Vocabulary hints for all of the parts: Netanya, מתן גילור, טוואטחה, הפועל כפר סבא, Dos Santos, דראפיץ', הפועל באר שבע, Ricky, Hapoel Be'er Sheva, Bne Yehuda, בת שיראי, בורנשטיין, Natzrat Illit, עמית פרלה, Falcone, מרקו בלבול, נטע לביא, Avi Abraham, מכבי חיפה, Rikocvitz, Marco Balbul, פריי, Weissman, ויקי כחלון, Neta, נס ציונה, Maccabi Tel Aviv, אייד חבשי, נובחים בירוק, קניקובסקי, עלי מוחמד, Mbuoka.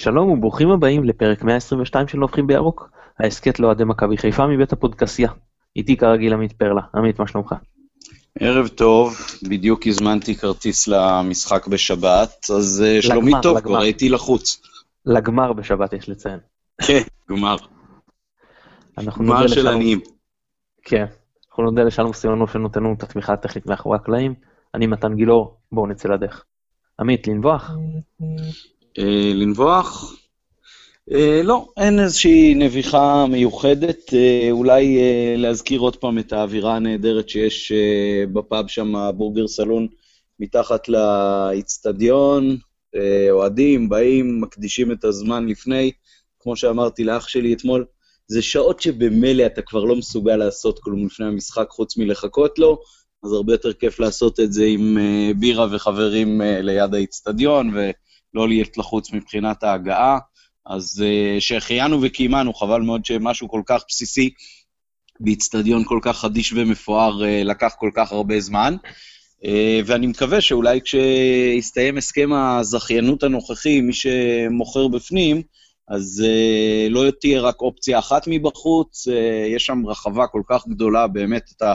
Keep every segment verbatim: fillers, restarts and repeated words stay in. שלום וברוכים הבאים לפרק מאה עשרים ושתיים של נופחים בירוק, ההסכת לאוהדי מכבי חיפה מבית הפודקאסיה. איתי כרגיל עמית פרלה. עמית, מה שלומך? ערב טוב, בדיוק הזמנתי כרטיס למשחק בשבת, אז שלומי טוב, כבר הייתי לחוץ. לגמר בשבת יש לציין. כן, גמר. גמר של עניים. כן, אנחנו נודה לשלום סיונוב שנותנו את התמיכה הטכנית מאחורי הקלעים. אני מתן גילור, בואו נצא לדרך. עמית, לנבוח? לנבוח? לא, אין איזושהי נביחה מיוחדת, אולי להזכיר עוד פעם את האווירה הנהדרת שיש בפאב שם, הבורגר סלון, מתחת לאצטדיון, אוהדים, באים, מקדישים את הזמן לפני, כמו שאמרתי לאח שלי אתמול, זה שעות שבמילא אתה כבר לא מסוגל לעשות כלום לפני המשחק חוץ מלחכות לו, אז הרבה יותר כיף לעשות את זה עם בירה וחברים ליד האצטדיון, ולא להיות לחוץ מבחינת ההגעה, אז שהחיינו וקיימנו, חבל מאוד שמשהו כל כך בסיסי, באצטדיון כל כך חדיש ומפואר, לקח כל כך הרבה זמן, ואני מקווה שאולי כשהסתיים הסכם הזכיינות הנוכחי, מי שמוכר בפנים, אז לא תהיה רק אופציה אחת מבחוץ, יש שם רחבה כל כך גדולה, באמת אתה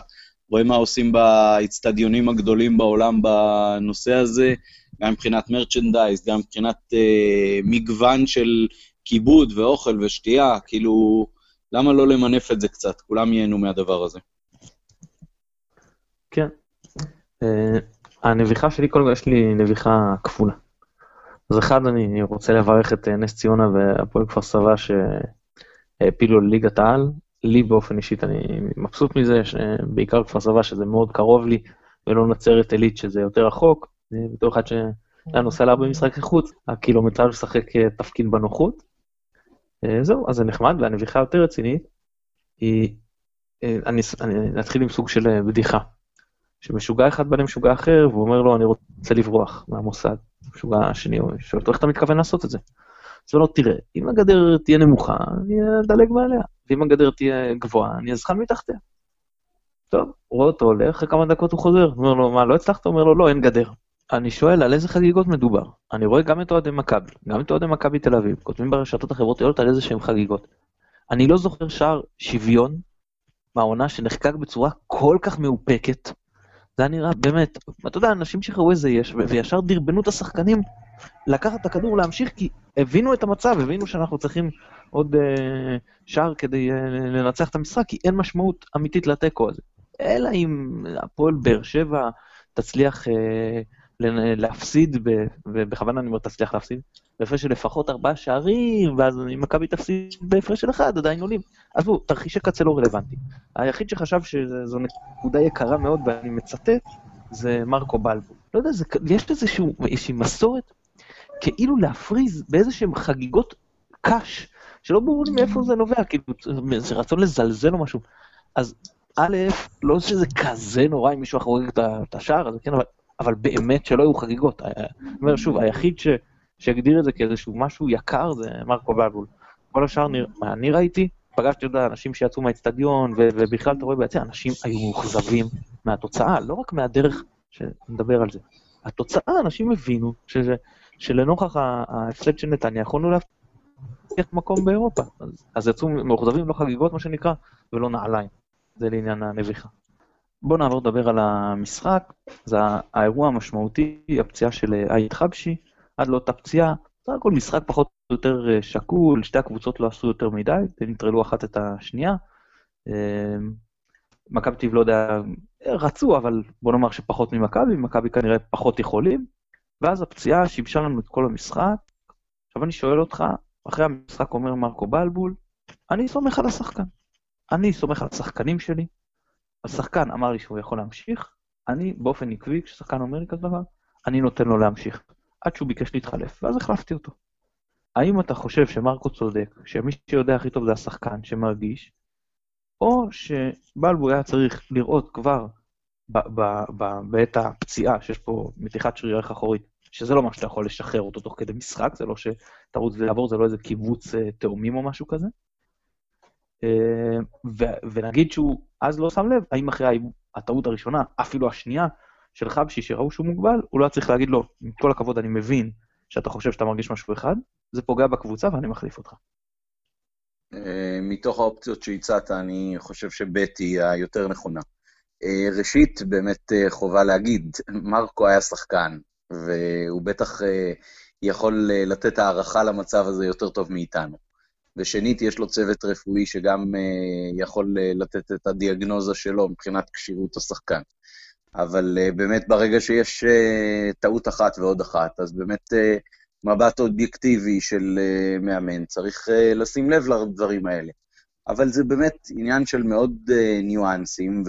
רואה מה עושים באצטדיונים הגדולים בעולם בנושא הזה, גם מבחינת מרצ'נדייז, גם מבחינת אה, מגוון של כיבוד ואוכל ושתייה, כאילו, למה לא למנף את זה קצת? כולם ייהנו מהדבר הזה. כן. אה, הנביחה שלי, קודם כל יש לי נביחה כפולה. אז אחד, אני רוצה לברך את נס ציונה והפועל כפר סבא שהפילו לליגת העל. לי באופן אישית, אני מבסוט מזה, בעיקר כפר סבא שזה מאוד קרוב לי, ולא נצרת עילית שזה יותר רחוק. בתור אחד שאני נוסע להרבה משחקי חוץ, הקילומטראז' משחק תפקיד בנוחות. זהו, אז זה נחמד, והנביחה יותר רצינית, היא, אני, אני אתחיל עם סוג של בדיחה, שמשוגע אחד בא למשוגע אחר, והוא אומר לו, אני רוצה לברוח מהמוסד, משוגע השני, שואל אותו, איך אתה מתכוון לעשות את זה? אז הוא אומר לו, תראה, אם הגדר תהיה נמוכה, אני אדלג מעליה, ואם הגדר תהיה גבוהה, אני אזחל מתחתיה. טוב, הוא רואה אותו הולך, אחרי כמה דקות הוא חוזר, אומר לו, מה, לא הצלחת? אומר לו, לא, אין גדר. אני שואל על איזה חגיגות מדובר. אני רואה גם את אוהדי מכבי, גם את אוהדי מכבי תל אביב, כותבים ברשתות החברתיות על איזה שהם חגיגות. אני לא זוכר שער שוויון מהעונה שנחקק בצורה כל כך מאופקת. זה היה נראה באמת, אתה יודע, אנשים שחרו איזה יש, וישר דרבנו את השחקנים לקחת את הכדור להמשיך, כי הבינו את המצב, הבינו שאנחנו צריכים עוד אה, שער כדי אה, לנצח את המשחק, כי אין משמעות אמיתית לתיקו הזה. אלא אם הפועל באר שבע תצליח אה, להפסיד, ובכוונה אני אומר תצליח להפסיד, בהפרש של לפחות ארבעה שערים, ואז אם מכבי תפסיד בהפרש של אחד, עדיין עולים. אז בואו, תרחישי קצה לא רלוונטי. היחיד שחשב שזו נקודה יקרה מאוד, ואני מצטט, זה מרקו בלבול. לא יודע, זה, יש איזושהי מסורת, כאילו להפריז באיזשהם חגיגות קש, שלא ברור לי מאיפה זה נובע, כאילו זה רצון לזלזל או משהו. אז א', לא שזה כזה נורא אם מישהו חוגג את השער, אז כן, אבל... אבל באמת שלא היו חגיגות. אני אומר שוב, היחיד ש, שהגדיר את זה כאיזשהו משהו יקר זה מרקו בלבול. כל השאר, מה אני ראיתי, פגשתי עוד אנשים שיצאו מהאצטדיון, ובכלל אתה רואה ביצע, אנשים היו מוחזבים מהתוצאה, לא רק מהדרך שנדבר על זה. התוצאה, אנשים הבינו ש, שלנוכח ההפסד של נתניה, יכולנו להפסיח מקום באירופה. אז, אז יצאו מוחזבים, לא חגיגות מה שנקרא, ולא נעליים. זה לעניין הנביחה. בואו נעבור לדבר על המשחק, זה האירוע המשמעותי, הפציעה של אייד חבשי, עד לאותה פציעה, זה הכל משחק פחות או יותר שקול, שתי הקבוצות לא עשו יותר מדי, נטרלו אחת את השנייה, מכבי לא יודע, רצו, אבל בוא נאמר שפחות ממכבי, מכבי כנראה פחות יכולים, ואז הפציעה שיבשה לנו את כל המשחק, עכשיו אני שואל אותך, אחרי המשחק אומר מרקו בלבול, אני סומך על השחקן, אני סומך על השחקנים שלי, השחקן אמר לי שהוא יכול להמשיך, אני באופן עקבי, כששחקן אומר לי כזה דבר, אני נותן לו להמשיך, עד שהוא ביקש להתחלף, ואז החלפתי אותו. האם אתה חושב שמרקו צודק, שמי שיודע הכי טוב זה השחקן שמרגיש, או שבלבול היה צריך לראות כבר בעת הפציעה, שיש פה מתיחת שריר אחורית, שזה לא מה שאתה יכול לשחרר אותו תוך כדי משחק, זה לא שתרוץ לעבור, זה לא איזה קיבוץ תאומים או משהו כזה, ונגיד שהוא אז לא שם לב, האם אחרי הטעות הראשונה, אפילו השנייה של חבשי שראו שהוא מוגבל, הוא לא צריך להגיד לו, עם כל הכבוד אני מבין שאתה חושב שאתה מרגיש משהו אחד, זה פוגע בקבוצה ואני מחליף אותך. מתוך האופציות שהצעת, אני חושב שבית היא היותר נכונה. ראשית, באמת חובה להגיד, מרקו היה שחקן, והוא בטח יכול לתת הערכה למצב הזה יותר טוב מאיתנו. ושנית, יש לו צוות רפואי שגם יכול לתת את הדיאגנוזה שלו מבחינת קשירות השחקן. אבל באמת ברגע שיש טעות אחת ועוד אחת, אז באמת מבט אובייקטיבי של מאמן, צריך לשים לב לדברים האלה. אבל זה באמת עניין של מאוד ניואנסים,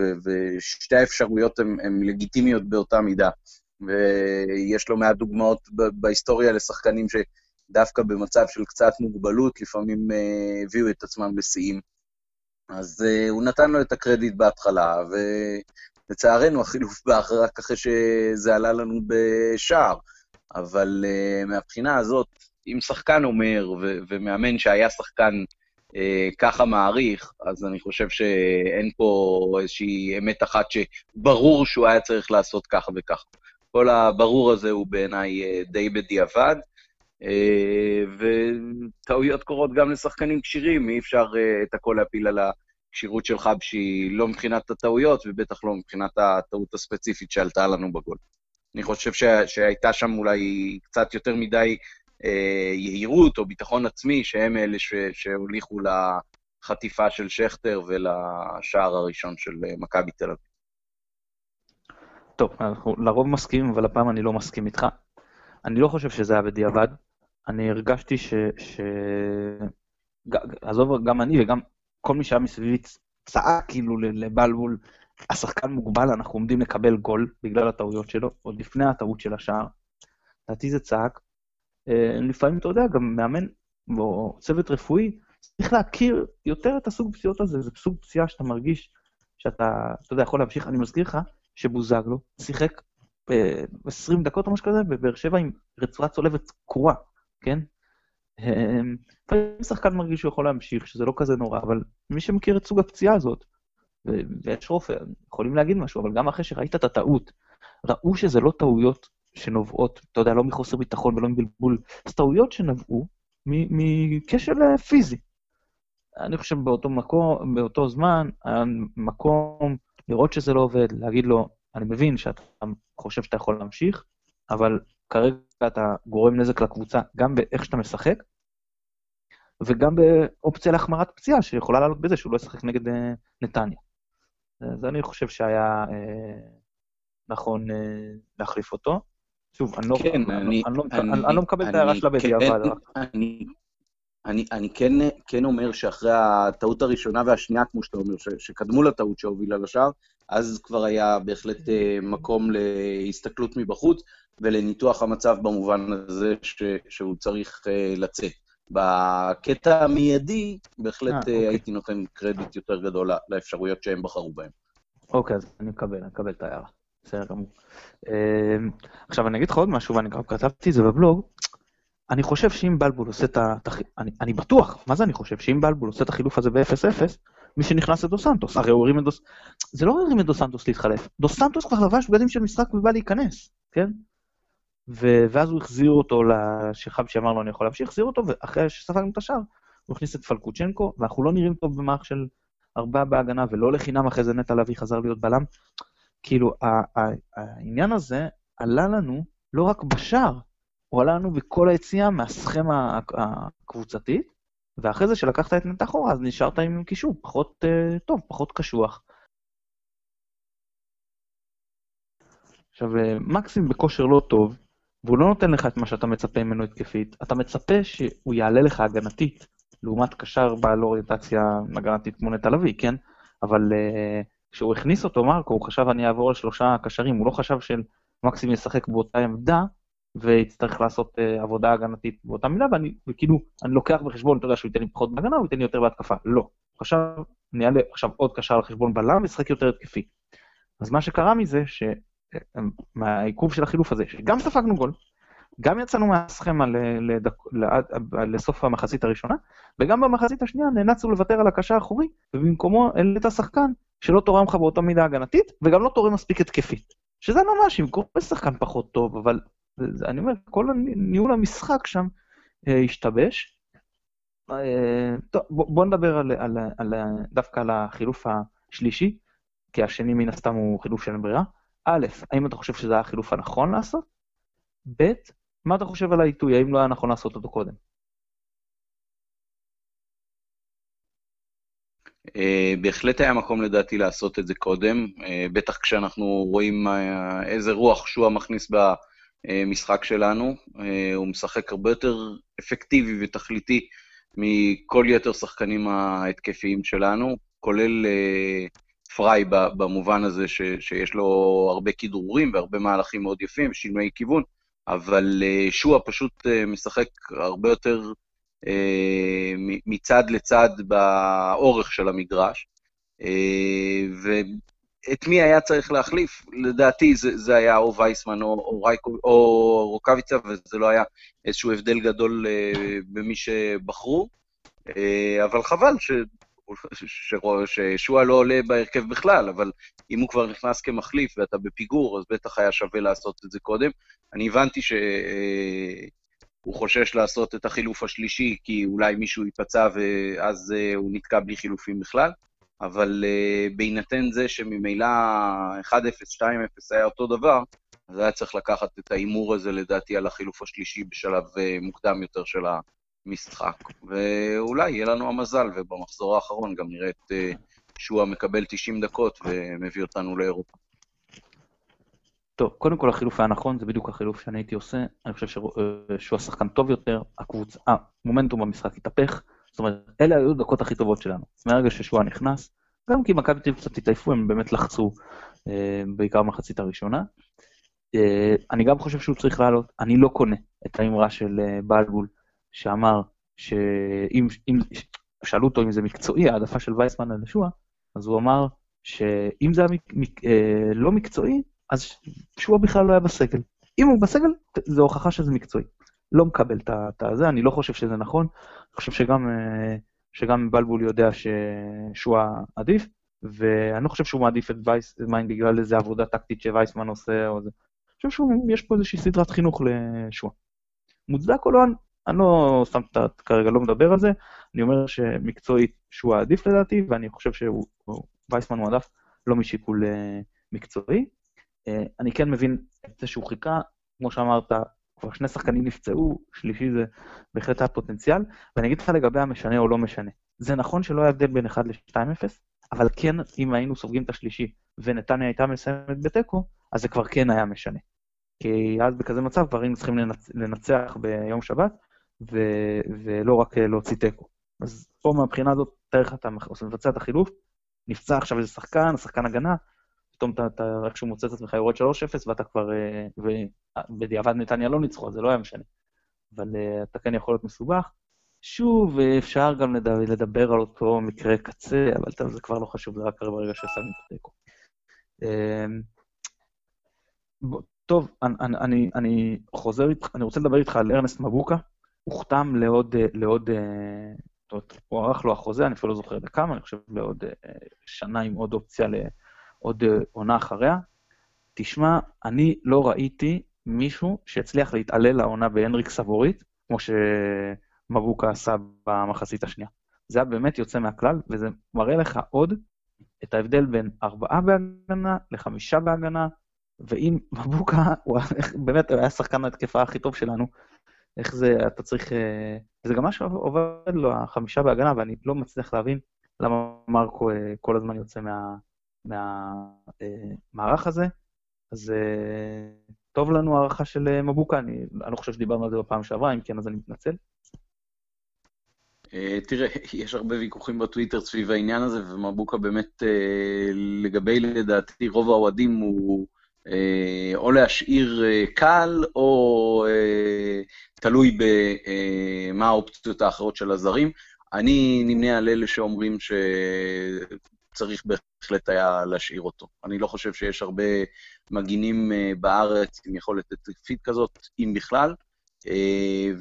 ושתי האפשרויות הן לגיטימיות באותה מידה. ויש לו מעט דוגמאות בהיסטוריה לשחקנים שדווקא במצב של קצת מוגבלות, לפעמים הביאו את עצמם לשיאים. אז הוא נתן לו את הקרדיט בהתחלה, ולצערנו החילוף באחר כך שזה עלה לנו בשער. אבל uh, מהבחינה הזאת, אם שחקן אומר ו- ומאמן שהיה שחקן uh, ככה מעריך, אז אני חושב שאין פה איזושהי אמת אחת שברור שהוא היה צריך לעשות ככה וככה. כל הברור הזה הוא בעיניי uh, די בדיעבד, uh, וטעויות קורות גם לשחקנים קשירים, אי אפשר uh, את הכל להפיל על הקשירות שלך, שהיא לא מבחינת הטעויות ובטח לא מבחינת הטעות הספציפית שעלתה לנו בגול. אני חושב שה, שהייתה שם אולי קצת יותר מדי אה, יהירות או ביטחון עצמי, שהם אלה ש, שהוליכו לחטיפה של שכטר ולשער הראשון של מכבי תל אביב. טוב, אנחנו לרוב מסכימים, אבל הפעם אני לא מסכים איתך. אני לא חושב שזה היה בדיעבד. אני הרגשתי ש... ש... עזוב, גם אני וגם כל מי שהיה מסביבי צעה כאילו לבלבול, השחקן מוגבל, אנחנו עומדים לקבל גול בגלל הטעויות שלו, עוד לפני הטעות של השער. לדעתי זה צעק. לפעמים אתה יודע, גם מאמן או צוות רפואי, צריך להכיר יותר את הסוג פציעות הזה, זה סוג פציעה שאתה מרגיש שאתה, אתה יודע, יכול להמשיך. אני מזכיר לך שבוזגלו שיחק עשרים דקות או משהו כזה, בבאר שבע עם רצועה צולבת קורה, כן? לפעמים שחקן מרגיש שהוא יכול להמשיך, שזה לא כזה נורא, אבל מי שמכיר את סוג הפציעה הזאת, ויש רופא, יכולים להגיד משהו, אבל גם אחרי שראית את הטעות, ראו שזה לא טעויות שנובעות, אתה יודע, לא מחוסר ביטחון ולא מבלבול, זה טעויות שנובעו מכשל פיזי. אני חושב באותו מקום, באותו זמן, המקום לראות שזה לא עובד, להגיד לו, אני מבין שאתה חושב שאתה יכול להמשיך, אבל כרגע אתה גורם נזק לקבוצה, גם באיך שאתה משחק, וגם באופציה להחמרת פציעה, שיכולה לעלות בזה, שהוא לא ישחק נגד נתניה. אז אני חושב שהיה נכון להחליף אותו. שוב, אני לא מקבל את ההערה שלה בדיעבד. אני כן אומר שאחרי הטעות הראשונה והשנייה, כמו שאתה אומר, שקדמו לטעות שהובילה לשער, אז כבר היה בהחלט מקום להסתכלות מבחוץ, ולניתוח המצב במובן הזה שהוא צריך לצאת. בקטע המיידי, בהחלט הייתי נותן קרדיט יותר גדול לאפשרויות שהם בחרו בהם. אוקיי, אז אני מקבל, אני מקבל את ההערה. בסדר גמור. עכשיו, אני אגיד לך עוד משהו, ואני גם כתבתי את זה בבלוג, אני חושב שאם בלבול עושה את החילוף, אני בטוח, מה זה אני חושב? שאם בלבול עושה את החילוף הזה ב-אפס אפס, מי שנכנס לדוס סנטוס, הרי הוא הרים את דוס... זה לא הרים את דוס סנטוס להתחלף, דוס סנטוס כבר לבש בגדים של משחק ובא להיכנס, כן? ואז הוא החזיר אותו לשחקן שאמר לו אני יכול להמשיך, החזיר אותו, ואחרי שספגנו את השער, הוא הכניס את פלקוצ'נקו, ואנחנו לא נראים טוב במערך של ארבעה בהגנה, ולא לחינם אחרי זה נטע לביא חזר להיות בלם. כאילו, העניין הזה עלה לנו לא רק בשער, הוא עלה לנו בכל היציאה מהסכמה הקבוצתית, ואחרי זה שלקחת את נטע אחורה, אז נשארת עם קישור, פחות טוב, פחות קשוח. עכשיו, מקסים בכושר לא טוב, והוא לא נותן לך את מה שאתה מצפה ממנו התקפית, אתה מצפה שהוא יעלה לך הגנתית, לעומת קשר בעל אוריינטציה הגנתית כמו נטע לביא, כן? אבל כשהוא הכניס אותו מרקו, הוא חשב אני אעבור על שלושה קשרים, הוא לא חשב שמקסים ישחק באותה עמדה, ויצטרך לעשות עבודה הגנתית באותה מילה, ואני, וכאילו, אני לוקח בחשבון, אתה יודע שהוא ייתן לי פחות בהגנה, הוא ייתן לי יותר בהתקפה, לא. הוא חשב, אני אעלה עכשיו עוד קשר לחשבון בלם, וישחק יותר התקפי. אז מה שקרה מזה ש... מהעיכוב של החילוף הזה, שגם ספגנו גול, גם יצאנו מהסכמה לסוף המחצית הראשונה, וגם במחצית השנייה נאלצנו לוותר על הקשר האחורי, ובמקומו העלית השחקן שלא תורם לך באותה מידה הגנתית, וגם לא תורם מספיק התקפית. שזה ממש, אם קורה שחקן פחות טוב, אבל אני אומר, כל ניהול המשחק שם השתבש. טוב, בואו נדבר דווקא על החילוף השלישי, כי השני מן הסתם הוא חילוף של ברירה. א', האם אתה חושב שזה היה החילוף הנכון לעשות? ב', מה אתה חושב על העיתוי? האם לא היה נכון לעשות אותו קודם? בהחלט היה מקום לדעתי לעשות את זה קודם, בטח כשאנחנו רואים איזה רוח שהוא מכניס במשחק שלנו, הוא משחק הרבה יותר אפקטיבי ותכליתי מכל יתר שחקנים ההתקפיים שלנו, כולל פריי במובן הזה ש, שיש לו הרבה כידורים והרבה מהלכים מאוד יפים, שינוי כיוון, אבל שואה פשוט משחק הרבה יותר מצד לצד באורך של המגרש, ואת מי היה צריך להחליף? לדעתי זה, זה היה או וייסמן או, או, רייקו, או רוקביצה, וזה לא היה איזשהו הבדל גדול במי שבחרו, אבל חבל ש... ששועה לא עולה בהרכב בכלל, אבל אם הוא כבר נכנס כמחליף ואתה בפיגור, אז בטח היה שווה לעשות את זה קודם. אני הבנתי שהוא חושש לעשות את החילוף השלישי, כי אולי מישהו ייפצע ואז הוא נתקע בלי חילופים בכלל, אבל בהינתן זה שממילא אחת אפס, שתיים אפס היה אותו דבר, אז היה צריך לקחת את האימור הזה לדעתי על החילוף השלישי בשלב מוקדם יותר של ה... משחק, ואולי יהיה לנו המזל, ובמחזור האחרון גם נראה את שואה מקבל תשעים דקות ומביא אותנו לאירופה. טוב, קודם כל החילוף היה נכון, זה בדיוק החילוף שאני הייתי עושה, אני חושב ששואה שחקן טוב יותר, הקבוצה, המומנטום במשחק התהפך, זאת אומרת, אלה היו הדקות הכי טובות שלנו, מהרגע ששואה נכנס, גם כי מכבי תל אביב קצת התעייפו, הם באמת לחצו, בעיקר מחצית הראשונה, אני גם חושב שהוא צריך לעלות, אני לא קונה את האמרה של בלבול, שאמר שאם, אם, שאלו אותו אם זה מקצועי, העדפה של וייסמן על שואה, אז הוא אמר שאם זה מק, אה, לא מקצועי, אז שואה בכלל לא היה בסגל. אם הוא בסגל, זה הוכחה שזה מקצועי. לא מקבל את זה, אני לא חושב שזה נכון, אני חושב שגם, שגם בלבול יודע ששואה עדיף, ואני חושב שהוא מעדיף את וייסמן בגלל איזו עבודה טקטית שווייסמן עושה, או זה. אני חושב שיש פה איזושהי סדרת חינוך לשואה. מוצדק או לא? אני לא שם כרגע לא מדבר על זה, אני אומר שמקצועית שואה עדיף לדעתי, ואני חושב שווייסמן הוא עדיף לא משיקול מקצועי. אני כן מבין את זה שהוא חיכה, כמו שאמרת, כבר שני שחקנים נפצעו, שלישי זה בהחלט הפוטנציאל, ואני אגיד לך לגבי המשנה או לא משנה. זה נכון שלא היה הבדל בין אחד לשתיים אפס, אבל כן אם היינו סופגים את השלישי ונתניה הייתה מסיימת בתיקו, אז זה כבר כן היה משנה. כי אז בכזה מצב כבר היינו צריכים לנצח ביום שבת, ו- ולא רק להוציא טקו. אז פה מהבחינה הזאת, תאריך אתה מבצע את החילוף, נפצע עכשיו איזה שחקן, השחקן הגנה, פתאום אתה, אתה רק שהוא מוצא את עצמך יורד שלוש אפס, ואתה כבר, ובדיעבד נתניה לא ניצחו, זה לא היה משנה. אבל אתה כן יכול להיות מסובך. שוב, אפשר גם לדבר, לדבר על אותו מקרה קצה, אבל זה כבר לא חשוב, זה רק ברגע ששמים את הטקו. טוב, אני, אני, אני חוזר איתך, אני רוצה לדבר איתך על ארנסט מבוקה, הוכתם לעוד, לעוד, הוא ערך לו החוזה, אני אפילו לא זוכר לכמה, אני חושב לעוד שנה עם עוד אופציה לעוד עונה אחריה. תשמע, אני לא ראיתי מישהו שהצליח להתעלל לעונה בהנריק סבורית, כמו שמבוקה עשה במחצית השנייה. זה היה באמת יוצא מהכלל, וזה מראה לך עוד את ההבדל בין ארבעה בהגנה לחמישה בהגנה, ואם מבוקה, הוא באמת היה שחקן ההתקפה הכי טוב שלנו, איך זה, אתה צריך, זה גם משהו עובד לו, החמישה בהגנה, ואני לא מצליח להבין למה מרקו כל הזמן יוצא מהמערך הזה, אז טוב לנו הערכה של מבוקה, אני חושב שדיברנו על זה בפעם שעברה, אם כן אז אני מתנצל. תראה, יש הרבה ויכוחים בטוויטר סביב העניין הזה, ומבוקה באמת לגבי לדעתי רוב האוהדים הוא, או להשאיר קל, או תלוי במה האופציות האחרות של הזרים. אני נמנה על אלה שאומרים שצריך בהחלט היה להשאיר אותו. אני לא חושב שיש הרבה מגינים בארץ עם יכולת התקפית כזאת, אם בכלל,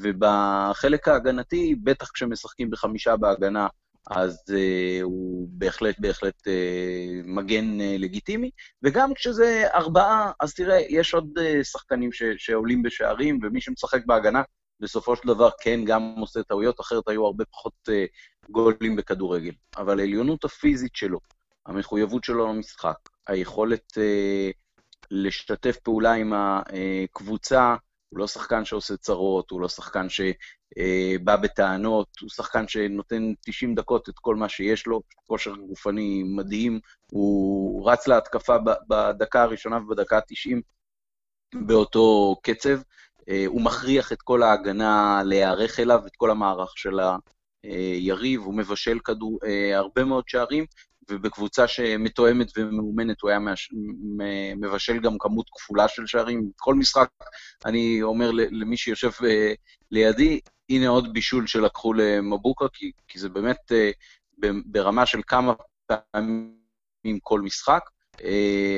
ובחלק ההגנתי, בטח כשמשחקים בחמישה בהגנה, אז uh, הוא בהחלט, בהחלט uh, מגן uh, לגיטימי, וגם כשזה ארבעה, אז תראה, יש עוד uh, שחקנים ש- שעולים בשערים, ומי שמשחק בהגנה בסופו של דבר כן גם עושה טעויות, אחרת היו הרבה פחות גולים בכדורגל. אבל העליונות הפיזית שלו, המחויבות שלו למשחק, היכולת לשתף פעולה עם הקבוצה, הוא לא שחקן שעושה צרות, הוא לא שחקן שבא בטענות, הוא שחקן שנותן תשעים דקות את כל מה שיש לו, כושר גופני מדהים, הוא רץ להתקפה בדקה הראשונה ובדקה התשעים באותו קצב, הוא מכריח את כל ההגנה להיערך אליו, את כל המערך של היריב, הוא מבשל כדור, הרבה מאוד שערים, ובקבוצה שמתואמת ומאומנת הוא היה מבשל גם כמות כפולה של שערים. כל משחק אני אומר למי שיושב לידי, הנה עוד בישול שלקחו למבוקה, כי, כי זה באמת ברמה של כמה פעמים כל משחק,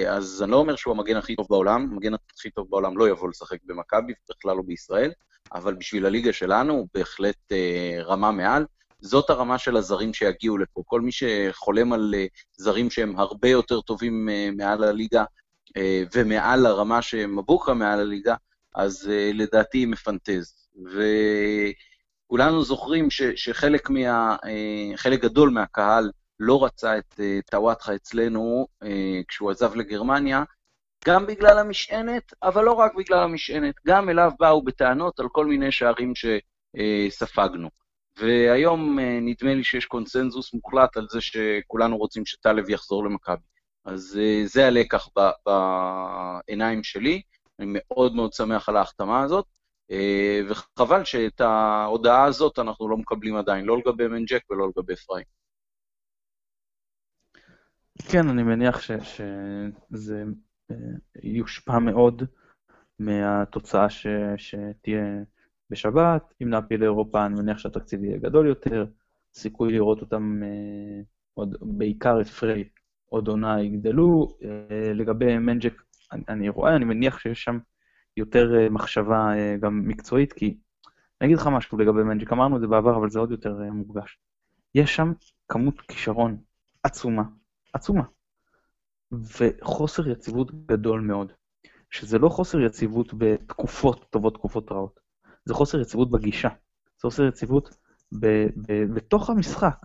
אז אני לא אומר שהוא המגן הכי טוב בעולם, המגן הכי טוב בעולם לא יבוא לשחק במכבי, בכלל לא בישראל, אבל בשביל הליגה שלנו הוא בהחלט רמה מעל, זאת הרמה של הזרים שיגיעו לפה. כל מי שחולם על זרים שהם הרבה יותר טובים מעל הליגה, ומעל הרמה שמבוקה מעל הליגה, אז לדעתי מפנטז. וכולנו זוכרים ש, שחלק מה, חלק גדול מהקהל לא רצה את טוואטחה אצלנו כשהוא עזב לגרמניה, גם בגלל המשענת, אבל לא רק בגלל המשענת, גם אליו באו בטענות על כל מיני שערים שספגנו. והיום נדמה לי שיש קונצנזוס מוחלט על זה שכולנו רוצים שטלב יחזור למכבי. אז זה הלקח בעיניים שלי, אני מאוד מאוד שמח על ההחתמה הזאת, וחבל שאת ההודעה הזאת אנחנו לא מקבלים עדיין, לא לגבי מנג'ק ולא לגבי פריי. כן, אני מניח שזה יושפע מאוד מהתוצאה שתהיה בשבת, אם נעפיל לאירופה אני מניח שהתקציב יהיה גדול יותר, סיכוי לראות אותם, אה, עוד, בעיקר את פרי, עוד עונה יגדלו, אה, לגבי מנג'ק אני, אני רואה, אני מניח שיש שם יותר אה, מחשבה אה, גם מקצועית, כי אני אגיד לך משהו לגבי מנג'ק, אמרנו את זה בעבר אבל זה עוד יותר אה, מוגש, יש שם כמות כישרון עצומה, עצומה, וחוסר יציבות גדול מאוד, שזה לא חוסר יציבות בתקופות טובות, תקופות רעות, זה חוסר יציבות בגישה, זה חוסר יציבות ב- ב- בתוך המשחק.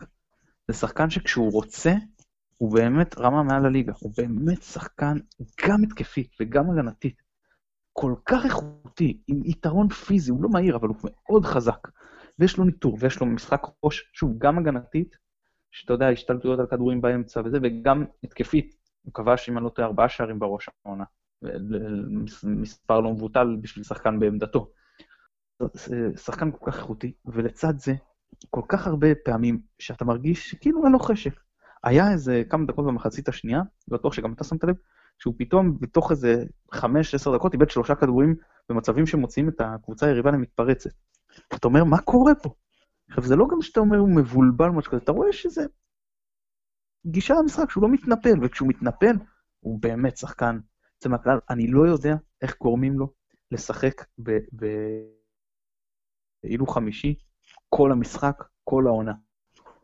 זה שחקן שכשהוא רוצה, הוא באמת רמה מעל הליגה, הוא באמת שחקן גם התקפית וגם הגנתית, כל כך איכותי, עם יתרון פיזי, הוא לא מהיר, אבל הוא מאוד חזק, ויש לו ניטור, ויש לו משחק ראש, שוב, גם הגנתית, שאתה יודע, השתלטויות על כדורים באמצע וזה, וגם התקפית, הוא כבש אם אני לא טועה ארבעה שערים בראש העונה, מספר לא מבוטל בשביל שחקן בעמדתו, שחקן כל כך איכותי, ולצד זה, כל כך הרבה פעמים שאתה מרגיש שכאילו אין לו חשק. היה איזה כמה דקות במחצית השנייה, בטוח שגם אתה שמת לב, שהוא פתאום בתוך איזה חמש עשר דקות איבד שלושה כדורים במצבים שמוצאים את הקבוצה היריבה למתפרצת. אתה אומר, מה קורה פה? עכשיו, זה לא גם שאתה אומר, הוא מבולבל, אתה רואה שזה גישה למשחק, שהוא לא מתנפל, וכשהוא מתנפל, הוא באמת שחקן. זה מהכלל, אני לא יודע איך גורמים לו לשחק ב... ב... אילו חמישי, כל המשחק, כל העונה.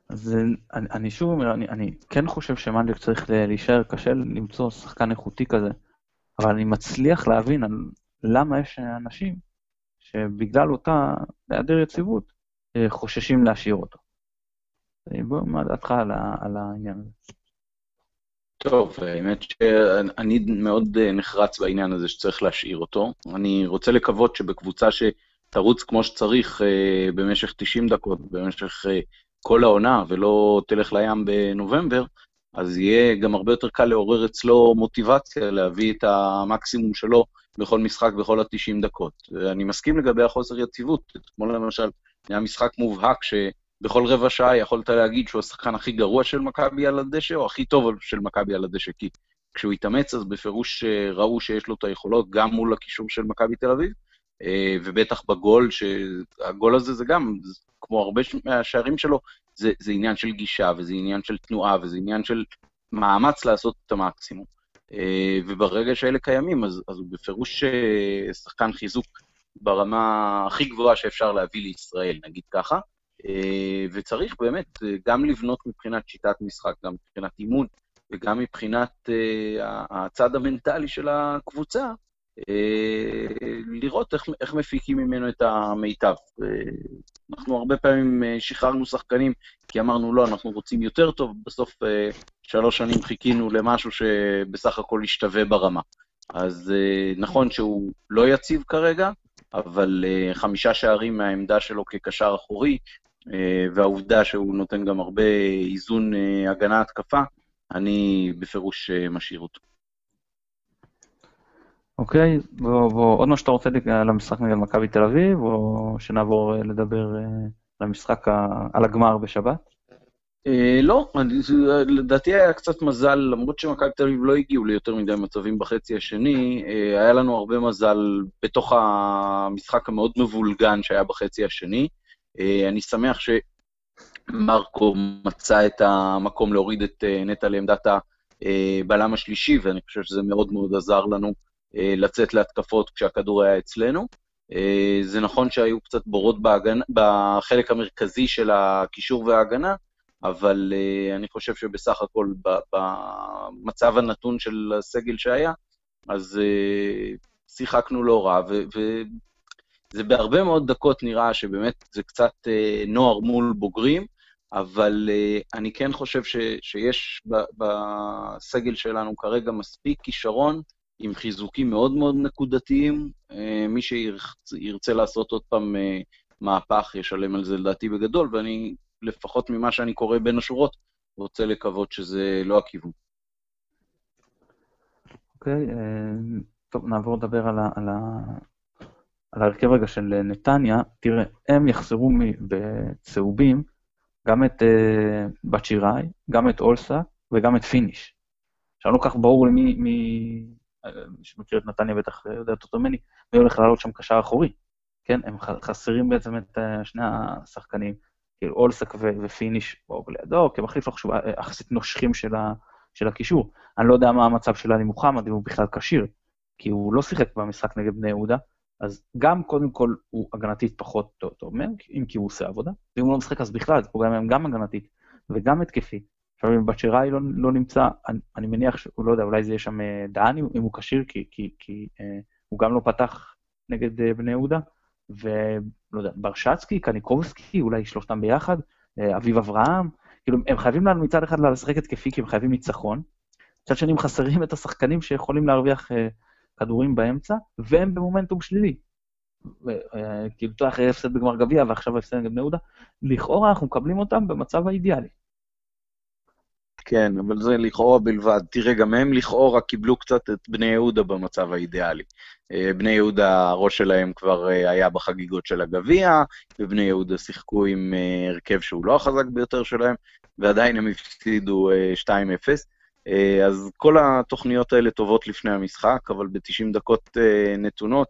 אז אני, אני שוב אומר, אני, אני כן חושב שמנג'ק צריך להישאר קשה למצוא שחקן איכותי כזה, אבל אני מצליח להבין על למה יש אנשים שבגלל אותה להיעדר יציבות, חוששים להשאיר אותו. בוא, מה דעתך על, על העניין הזה? טוב, האמת שאני מאוד נחרץ בעניין הזה שצריך להשאיר אותו. אני רוצה לקוות שבקבוצה ש... תרוץ כמו שצריך uh, במשך תשעים דקות, במשך uh, כל העונה, ולא תלך לים בנובמבר, אז יהיה גם הרבה יותר קל לעורר אצלו מוטיבציה, להביא את המקסימום שלו בכל משחק, בכל ה-תשעים דקות. אני מסכים לגבי החוסר יציבות, כמו למשל, היה משחק מובהק שבכל רבע שעה יכולת להגיד שהוא השחקן הכי גרוע של מכבי על הדשא, או הכי טוב של מכבי על הדשא, כי כשהוא התאמץ אז בפירוש ראו שיש לו את היכולות, גם מול הקישור של מכבי תל אביב, ובטח בגול, שהגול הזה זה גם, כמו הרבה מהשערים שלו, זה, זה עניין של גישה, וזה עניין של תנועה, וזה עניין של מאמץ לעשות את המקסימום. וברגע שאלה קיימים, אז, אז הוא בפירוש שחקן חיזוק ברמה הכי גבוהה שאפשר להביא לישראל, נגיד ככה, וצריך באמת גם לבנות מבחינת שיטת משחק, גם מבחינת אימון, וגם מבחינת הצד המנטלי של הקבוצה, לראות איך, איך מפיקים ממנו את המיטב. אנחנו הרבה פעמים שחררנו שחקנים, כי אמרנו לא, אנחנו רוצים יותר טוב, בסוף שלוש שנים חיכינו למשהו שבסך הכל ישתווה ברמה. אז נכון שהוא לא יציב כרגע, אבל חמישה שערים מהעמדה שלו כקשר אחורי, והעובדה שהוא נותן גם הרבה איזון הגנה התקפה, אני בפירוש משאיר אותו. אוקיי, ועוד מה שאתה רוצה למשחק נגד מכבי תל אביב, או שנעבור לדבר למשחק על הגמר בשבת? לא, לדעתי היה קצת מזל, למרות שמכבי תל אביב לא הגיעו ליותר מדי מצבים בחצי השני, היה לנו הרבה מזל בתוך המשחק המאוד מבולגן שהיה בחצי השני. אני שמח שמרקו מצא את המקום להוריד את נטע לעמדת הבלם השלישי, ואני חושב שזה מאוד מאוד עזר לנו לצאת להתקפות כשהכדור היה אצלנו. זה נכון שהיו קצת בורות בהגנה, בחלק המרכזי של הקישור וההגנה, אבל אני חושב שבסך הכל במצב הנתון של הסגל שהיה, אז שיחקנו לא רע, וזה בהרבה מאוד דקות נראה שבאמת זה קצת נוער מול בוגרים, אבל אני כן חושב שיש בסגל שלנו כרגע מספיק כישרון, עם חיזוקים מאוד מאוד נקודתיים, מי שירצה לעשות עוד פעם מהפך ישלם על זה לדעתי בגדול, ואני לפחות ממה שאני קורא בין השורות, רוצה לקוות שזה לא הכיוון. אוקיי, טוב, נעבור לדבר על ה, על ה, על הרכב רגע של נתניה. תראה, הם יחסרו בצהובים גם את בת שיראי, גם את אולסה וגם את פיניש. שאני לא כך ברור למי, מי שמכיר את נתניה בטח יודעת אותו מני, מי הולך לעלות שם קשר אחורי, כן? הם חסרים בעצם את שני השחקנים, כאילו אולסק ופיניש באו לידו, כי מחליף לא חשוב, יחסית נושכים של הקישור. אני לא יודע מה המצב של עלי מוחמד, אם הוא בכלל כשיר, כי הוא לא שיחק במשחק נגד בני יהודה, אז גם קודם כל הוא הגנתית פחות טוב מהם, אם כי הוא עושה עבודה, ואם הוא לא משחק אז בכלל, הוא גם גם הגנתית וגם התקפי. עכשיו, אם בת שיראי לא, לא נמצא, אני, אני מניח שהוא לא יודע, אולי זה יהיה שם דעני, אם הוא כשיר, כי, כי, כי אה, הוא גם לא פתח נגד אה, בני יהודה, ולא יודע, ברשצקי, קניקובסקי, אולי שלושתם ביחד, אה, אביב אברהם, כאילו, הם חייבים לנו מצד אחד לשחק התקפי, כי הם חייבים ניצחון, מצד שני הם חסרים את השחקנים שיכולים להרוויח אה, כדורים באמצע, והם במומנטום שלילי. אה, כאילו, תלך הפסד בגמר גביע, ועכשיו הפסד נגד בני יהודה, לכאורה אנחנו מקבלים אותם במצב האידיאלי. כן, אבל זה לכאורה בלבד. תראה, גם הם לכאורה קיבלו קצת את בני יהודה במצב האידיאלי. בני יהודה, הראש שלהם כבר היה בחגיגות של הגביע, ובני יהודה שיחקו עם הרכב שהוא לא החזק ביותר שלהם, ועדיין הם הפסידו שתיים אפס. אז כל התוכניות האלה טובות לפני המשחק, אבל ב-תשעים דקות נתונות,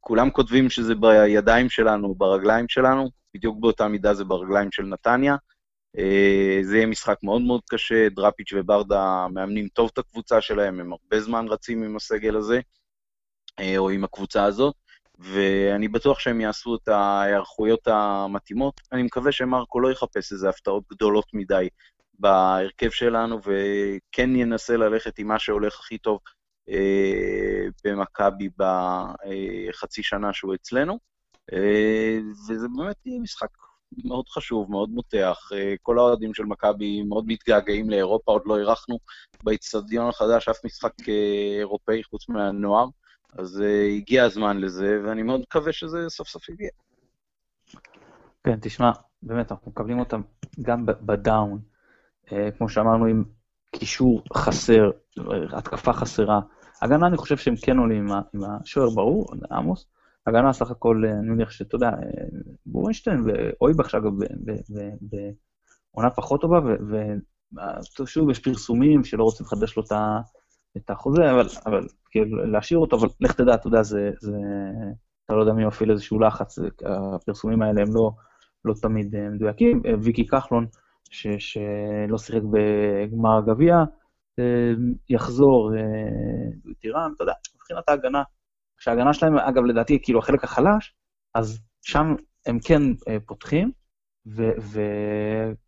כולם כותבים שזה בידיים שלנו, ברגליים שלנו, בדיוק באותה מידה זה ברגליים של נתניה, זה יהיה משחק מאוד מאוד קשה, דראפיץ' וברדה מאמנים טוב את הקבוצה שלהם, הם הרבה זמן רצים עם הסגל הזה, או עם הקבוצה הזאת, ואני בטוח שהם יעשו את ההיערכויות המתאימות, אני מקווה שמרקו לא יחפש איזה הפתעות גדולות מדי בהרכב שלנו, וכן ינסה ללכת עם מה שהולך הכי טוב במכבי בחצי שנה שהוא אצלנו, וזה באמת יהיה משחק מאוד חשוב, מאוד מותח. כל האוהדים של מכבי מאוד מתגעגעים לאירופה, עוד לא אירחנו באצטדיון החדש אף משחק אירופאי חוץ מהנוער, אז הגיע הזמן לזה, ואני מאוד מקווה שזה סוף סוף יגיע. כן, תשמע, באמת אנחנו מקבלים אותם גם בדאון, כמו שאמרנו, עם קישור חסר, התקפה חסרה, הגנה אני חושב שהם כן עולים עם השוער ברור, עמוס, הגנה סך הכל, אני מניח שאתה יודע, בורנשטיין ואויבך שאגב בעונה פחות טובה, ושוב יש פרסומים שלא רוצים לחדש לו את החוזה, אבל כאילו להשאיר אותו, אבל לך תדע, אתה יודע, אתה לא יודע מי מפעיל איזשהו לחץ, הפרסומים האלה הם לא תמיד מדויקים, ויקי כחלון, שלא שיחק בגמר גביע, יחזור, טירן, אתה יודע, מבחינת ההגנה, כשההגנה שלהם, אגב, לדעתי, כאילו החלק החלש, אז שם הם כן פותחים,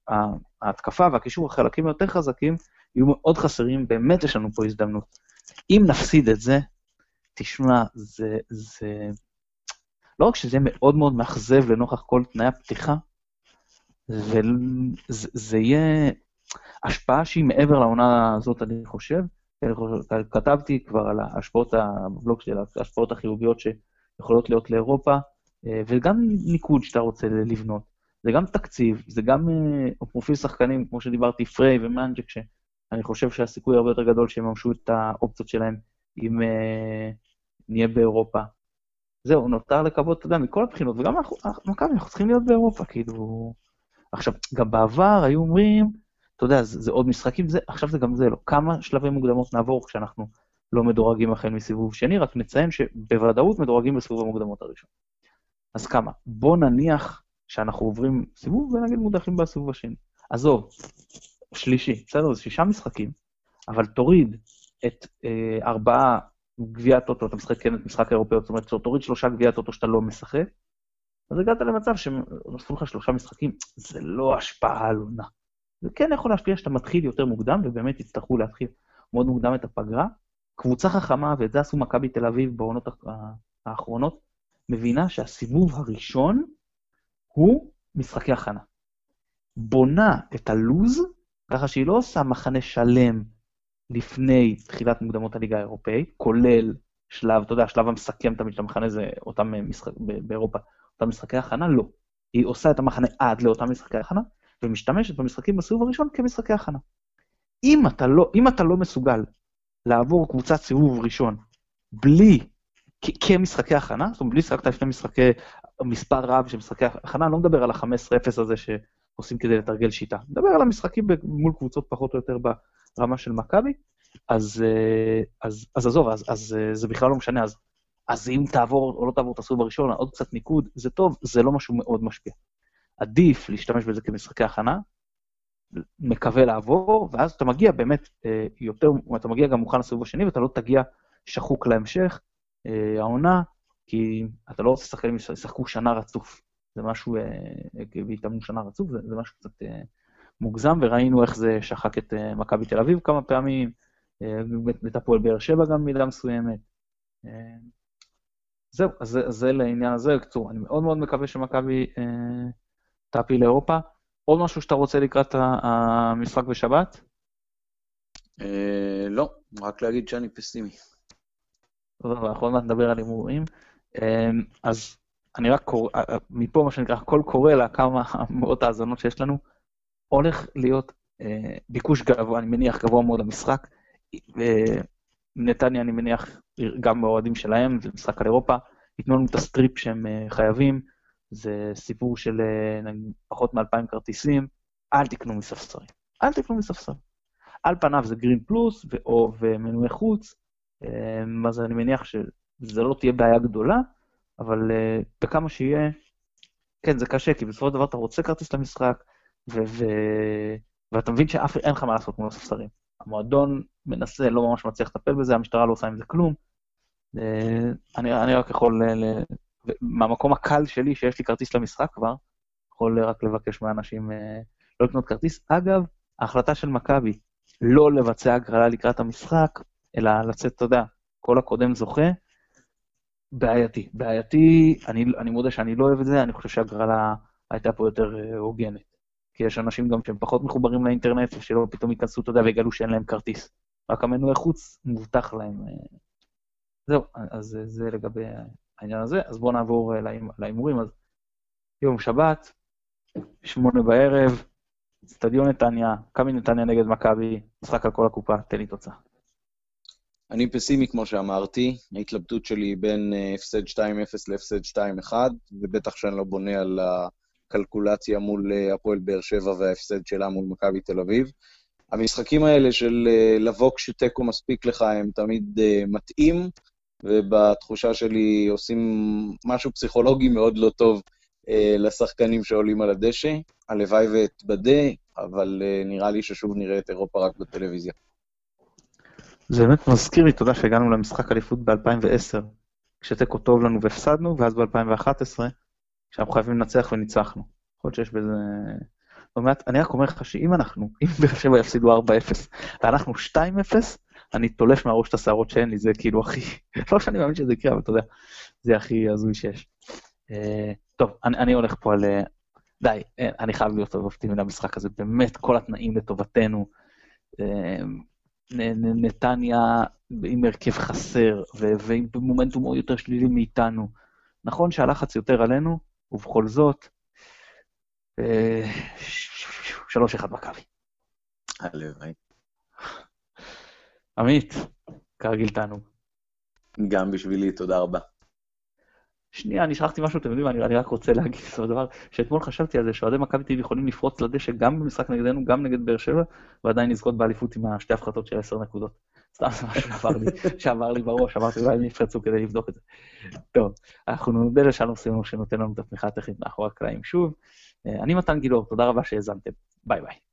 וההתקפה והקישור החלקים היותר חזקים יהיו מאוד חסרים, באמת יש לנו פה הזדמנות. אם נפסיד את זה, תשמע, זה, זה... לא רק שזה מאוד מאוד מאכזב לנוכח כל תנאי הפתיחה, וזה יהיה השפעה שהיא מעבר לעונה הזאת, אני חושב. כתבתי כבר על ההשפעות, בבלוג שלי, על ההשפעות החיוביות שיכולות להיות לאירופה, וגם ניקוד שאתה רוצה לבנות. זה גם תקציב, זה גם פרופיל שחקנים, כמו שדיברתי, פריי ומנג'ק, שאני חושב שהסיכוי הרבה יותר גדול שהם ממשו את האופציות שלהם אם נהיה באירופה. זהו, נותר לקוות, אתה יודע, מכל הבחינות, וגם מכבי, אנחנו צריכים להיות באירופה, כאילו... עכשיו, גם בעבר היו אומרים, אתה יודע, זה, זה עוד משחקים, זה, עכשיו זה גם זה, לא. כמה שלבי מוקדמות נעבור כשאנחנו לא מדורגים החל מסיבוב שני, רק נציין שבוודאות מדורגים בסיבוב המוקדמות הראשון. אז כמה? בוא נניח שאנחנו עוברים סיבוב, ונגיד מודחים בסיבוב השני. עזוב, שלישי, בסדר, זה שישה משחקים, אבל תוריד את אה, ארבעה גביעת טוטו, אתה משחק כן את משחק האירופאיות, זאת אומרת, תוריד שלושה גביעת טוטו שאתה לא משחק, אז הגעת למצב שנוספו לך שלושה משחקים, זה לא השפעה על עונה. זה כן יכול להשפיע שאתה מתחיל יותר מוקדם, ובאמת יצטרכו להתחיל מאוד מוקדם את הפגרה. קבוצה חכמה, ואת זה עשו מכבי תל אביב בעונות האחרונות, מבינה שהסיבוב הראשון הוא משחקי הכנה. בונה את הלוז, ככה שהיא לא עושה מחנה שלם לפני תחילת מוקדמות הליגה האירופאית, כולל שלב, אתה יודע, שלב המסכם תמיד של המחנה זה אותם משחק באירופה, אותם משחקי הכנה, לא. היא עושה את המחנה עד לאותם משחקי הכנה, ומשתמשת במשחקים בסיבוב הראשון כמשחקי הכנה. אם אתה לא, אם אתה לא מסוגל לעבור קבוצת סיבוב ראשון בלי, כ- כמשחקי הכנה, זאת אומרת, בלי שחקת לפני משחקי, מספר רב של משחקי הכנה, אני לא מדבר על ה-חמש עשרה אפס הזה שעושים כדי לתרגל שיטה. מדבר על המשחקים מול קבוצות פחות או יותר ברמה של מכבי, אז, אז, אז, עזוב, אז, אז, זה בכלל לא משנה, אז אז אם תעבור או לא תעבור את הסיבוב הראשון, עוד קצת ניקוד, זה טוב, זה לא משהו מאוד משפיע. עדיף להשתמש בזה כמשחקי הכנה, מקווה לעבור, ואז אתה מגיע באמת יותר, אתה מגיע גם מוכן לסיבוב השני, ואתה לא תגיע שחוק להמשך, העונה, כי אתה לא רוצה לשחקנים, ישחקו שנה רצוף. זה משהו, והתאמנו שנה רצוף, זה, זה משהו קצת מוגזם, וראינו איך זה שחק את מכבי תל אביב כמה פעמים, את הפועל באר שבע גם מידה מסוימת. זהו, אז זה, זה לעניין הזה, קצור, אני מאוד מאוד מקווה שמכבי אה, תעפיל לאירופה. עוד משהו שאתה רוצה לקראת המשחק בשבת? אה, לא, רק להגיד שאני פסימי. טוב, אנחנו עוד נדבר על אימורים. אה, אז אני רק קורא, מפה מה שנקרא, כל קורא לה כמה מאות האזנות שיש לנו, הולך להיות אה, ביקוש גבוה, אני מניח גבוה מאוד למשחק, אה, נתניה, אני מניח, גם באוהדים שלהם, זה משחק על אירופה, ייתנו לנו את הסטריפ שהם חייבים, זה סיפור של פחות מאלפיים כרטיסים, אל תקנו מספסרים, אל תקנו מספסרים. על פניו זה גרין פלוס, ומנועי חוץ, אז אני מניח שזה לא תהיה בעיה גדולה, אבל בכמה שיהיה, כן, זה קשה, כי בסופו של דבר אתה רוצה כרטיס למשחק, ואתה מבין שאף אין לך מה לעשות מול הספסרים. המועדון מנסה, לא ממש מצליח לטפל בזה, המשטרה לא עושה עם זה כלום. אני רק יכול, מהמקום הקל שלי, שיש לי כרטיס למשחק כבר, יכול רק לבקש מהאנשים לא לקנות כרטיס. אגב, ההחלטה של מכבי, לא לבצע הגרלה לקראת המשחק, אלא לצאת, אתה יודע, כל הקודם זוכה, בעייתי. בעייתי, אני מודה שאני לא אוהב את זה, אני חושב שהגרלה הייתה פה יותר הוגנת. כי יש אנשים גם שהם פחות מחוברים לאינטרנט, ושלא פתאום ייכנסו, אתה יודע, ויגלו שאין להם כרטיס. רק המנועי חוץ מובטח להם. זהו, אז זה לגבי העניין הזה. אז בואו נעבור להימורים. אז יום שבת, שמונה בערב, סטדיון נתניה, מכבי נתניה נגד מכבי, משחק על כל הקופה, תן לי תוצאה. אני פסימי, כמו שאמרתי, ההתלבטות שלי בין הפסד שתיים אפס להפסד שתיים אחד, ובטח שאני לא בונה על ה... קלקולציה מול הפועל באר שבע וההפסד שלה מול מכבי תל אביב. המשחקים האלה של לבוא כשתיקו מספיק לך הם תמיד מתאים, ובתחושה שלי עושים משהו פסיכולוגי מאוד לא טוב לשחקנים שעולים על הדשא. הלוואי ואתבדה, אבל נראה לי ששוב נראה את אירופה רק בטלוויזיה. זה באמת מזכיר לי, תודה שהגענו למשחק אליפות ב-אלפיים ועשר, כשתיקו טוב לנו והפסדנו, ואז ב-אלפיים ואחת עשרה, שאנחנו חייבים לנצח וניצחנו. יכול להיות שיש בזה... אני רק אומר לך שאם אנחנו, אם באר שבע יפסידו ארבע אפס, ואנחנו שתיים אפס, אני תולף מהראש את השערות שאין לי, זה כאילו הכי, לא שאני מאמין שזה יקרה, אבל אתה יודע, זה הכי הזוי שיש. טוב, אני הולך פה על, די, אני חייב להיות טוב אופטימי למשחק הזה, באמת כל התנאים לטובתנו, נתניה עם הרכב חסר, ועם מומנטום מאוד יותר שלילי מאיתנו, נכון שהלחץ יותר עלינו, ובכל זאת, שלוש אחד מכבי. הלוואי. עמית, כרגיל תענוג. גם בשבילי, תודה רבה. שנייה, אני שכחתי משהו, אתם יודעים, אני, אני רק רוצה להגיד את הדבר, שאתמול חשבתי על זה, שאוהדי מכבי תל אביב יכולים לפרוץ לדשא גם במשחק נגדנו, גם נגד באר שבע, ועדיין לזכות באליפות עם השתי הפחתות של עשר נקודות. סתם זה משהו שעבר לי, שעבר לי בראש, אמרתי, אולי הם יפרצו כדי לבדוק את זה. טוב, אנחנו נודה לשלום סימון שנותן לנו את התמיכה הטכנית מאחורי הקלעים שוב. אני מתן גילאור, תודה רבה שהזמתם. ביי ביי.